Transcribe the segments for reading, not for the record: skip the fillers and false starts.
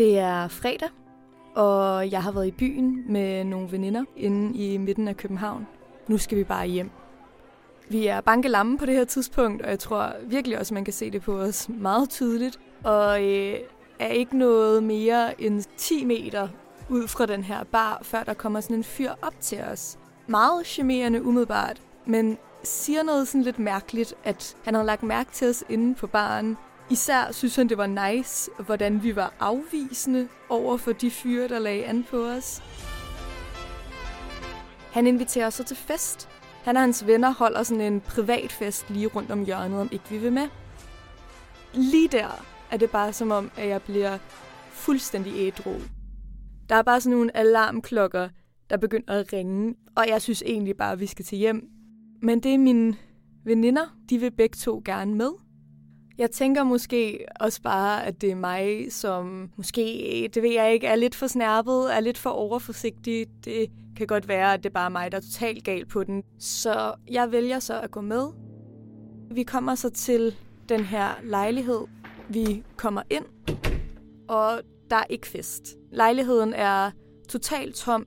Det er fredag, og jeg har været i byen med nogle veninder inde i midten af København. Nu skal vi bare hjem. Vi er bankelamme på det her tidspunkt, og jeg tror virkelig også, man kan se det på os meget tydeligt. Og er ikke noget mere end 10 meter ud fra den her bar, før der kommer sådan en fyr op til os. Meget charmerende umiddelbart, men siger noget sådan lidt mærkeligt, at han havde lagt mærke til os inde på baren. Især synes han, det var nice, hvordan vi var afvisende over for de fyre, der lagde an på os. Han inviterer os så til fest. Han og hans venner holder sådan en privat fest lige rundt om hjørnet, om ikke vi vil med. Lige der er det bare som om, at jeg bliver fuldstændig ædru. Der er bare sådan nogle alarmklokker, der begynder at ringe, og jeg synes egentlig bare, at vi skal til hjem. Men det er mine veninder, de vil begge to gerne med. Jeg tænker måske også bare, at det er mig, som måske, det ved jeg ikke, er lidt for snærpet, er lidt for overforsigtig. Det kan godt være, at det er bare mig, der er totalt gal på den. Så jeg vælger så at gå med. Vi kommer så til den her lejlighed. Vi kommer ind, og der er ikke fest. Lejligheden er totalt tom.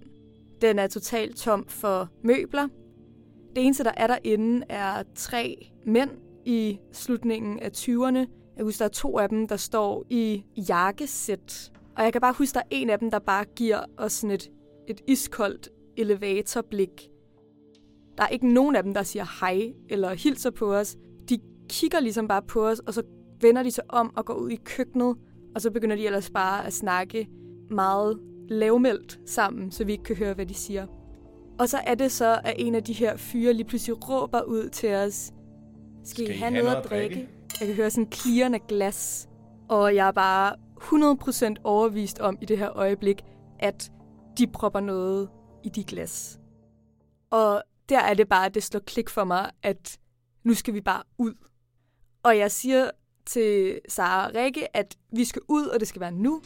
Den er totalt tom for møbler. Det eneste, der er derinde, er 3 mænd i slutningen af 20'erne. Jeg husker, der er 2 af dem, der står i jakkesæt. Og jeg kan bare huske, der er en af dem, der bare giver os sådan et iskoldt elevatorblik. Der er ikke nogen af dem, der siger hej eller hilser på os. De kigger ligesom bare på os, og så vender de sig om og går ud i køkkenet. Og så begynder de ellers bare at snakke meget lavmældt sammen, så vi ikke kan høre, hvad de siger. Og så er det så, at en af de her fyre lige pludselig råber ud til os: Skal I have noget at drikke? Jeg kan høre sådan en klirrende glas. Og jeg er bare 100% overbevist om i det her øjeblik, at de propper noget i de glas. Og der er det bare, at det slår klik for mig, at nu skal vi bare ud. Og jeg siger til Sara Række, at vi skal ud, og det skal være nu.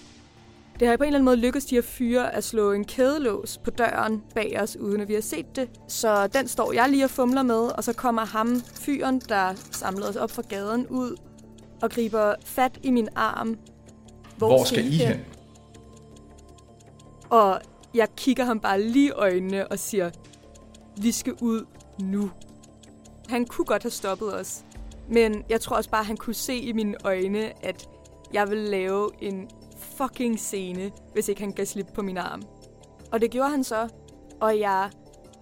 Det har på en eller anden måde lykkedes de her fyre at slå en kædelås på døren bag os, uden at vi har set det. Så den står jeg lige og fumler med, og så kommer ham, fyren, der samlede os op fra gaden, ud og griber fat i min arm. Hvor skal I hen? Og jeg kigger ham bare lige i øjnene og siger, vi skal ud nu. Han kunne godt have stoppet os, men jeg tror også bare, han kunne se i mine øjne, at jeg ville lave en fucking scene, hvis ikke han gav slip på min arm. Og det gjorde han så, og jeg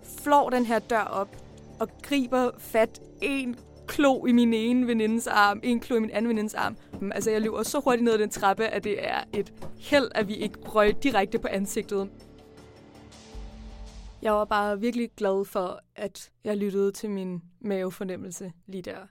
flår den her dør op og griber fat en klo i min ene venindes arm, en klo i min anden venindes arm. Altså, jeg løber så hurtigt ned ad den trappe, at det er et held, at vi ikke røg direkte på ansigtet. Jeg var bare virkelig glad for, at jeg lyttede til min mavefornemmelse lige der.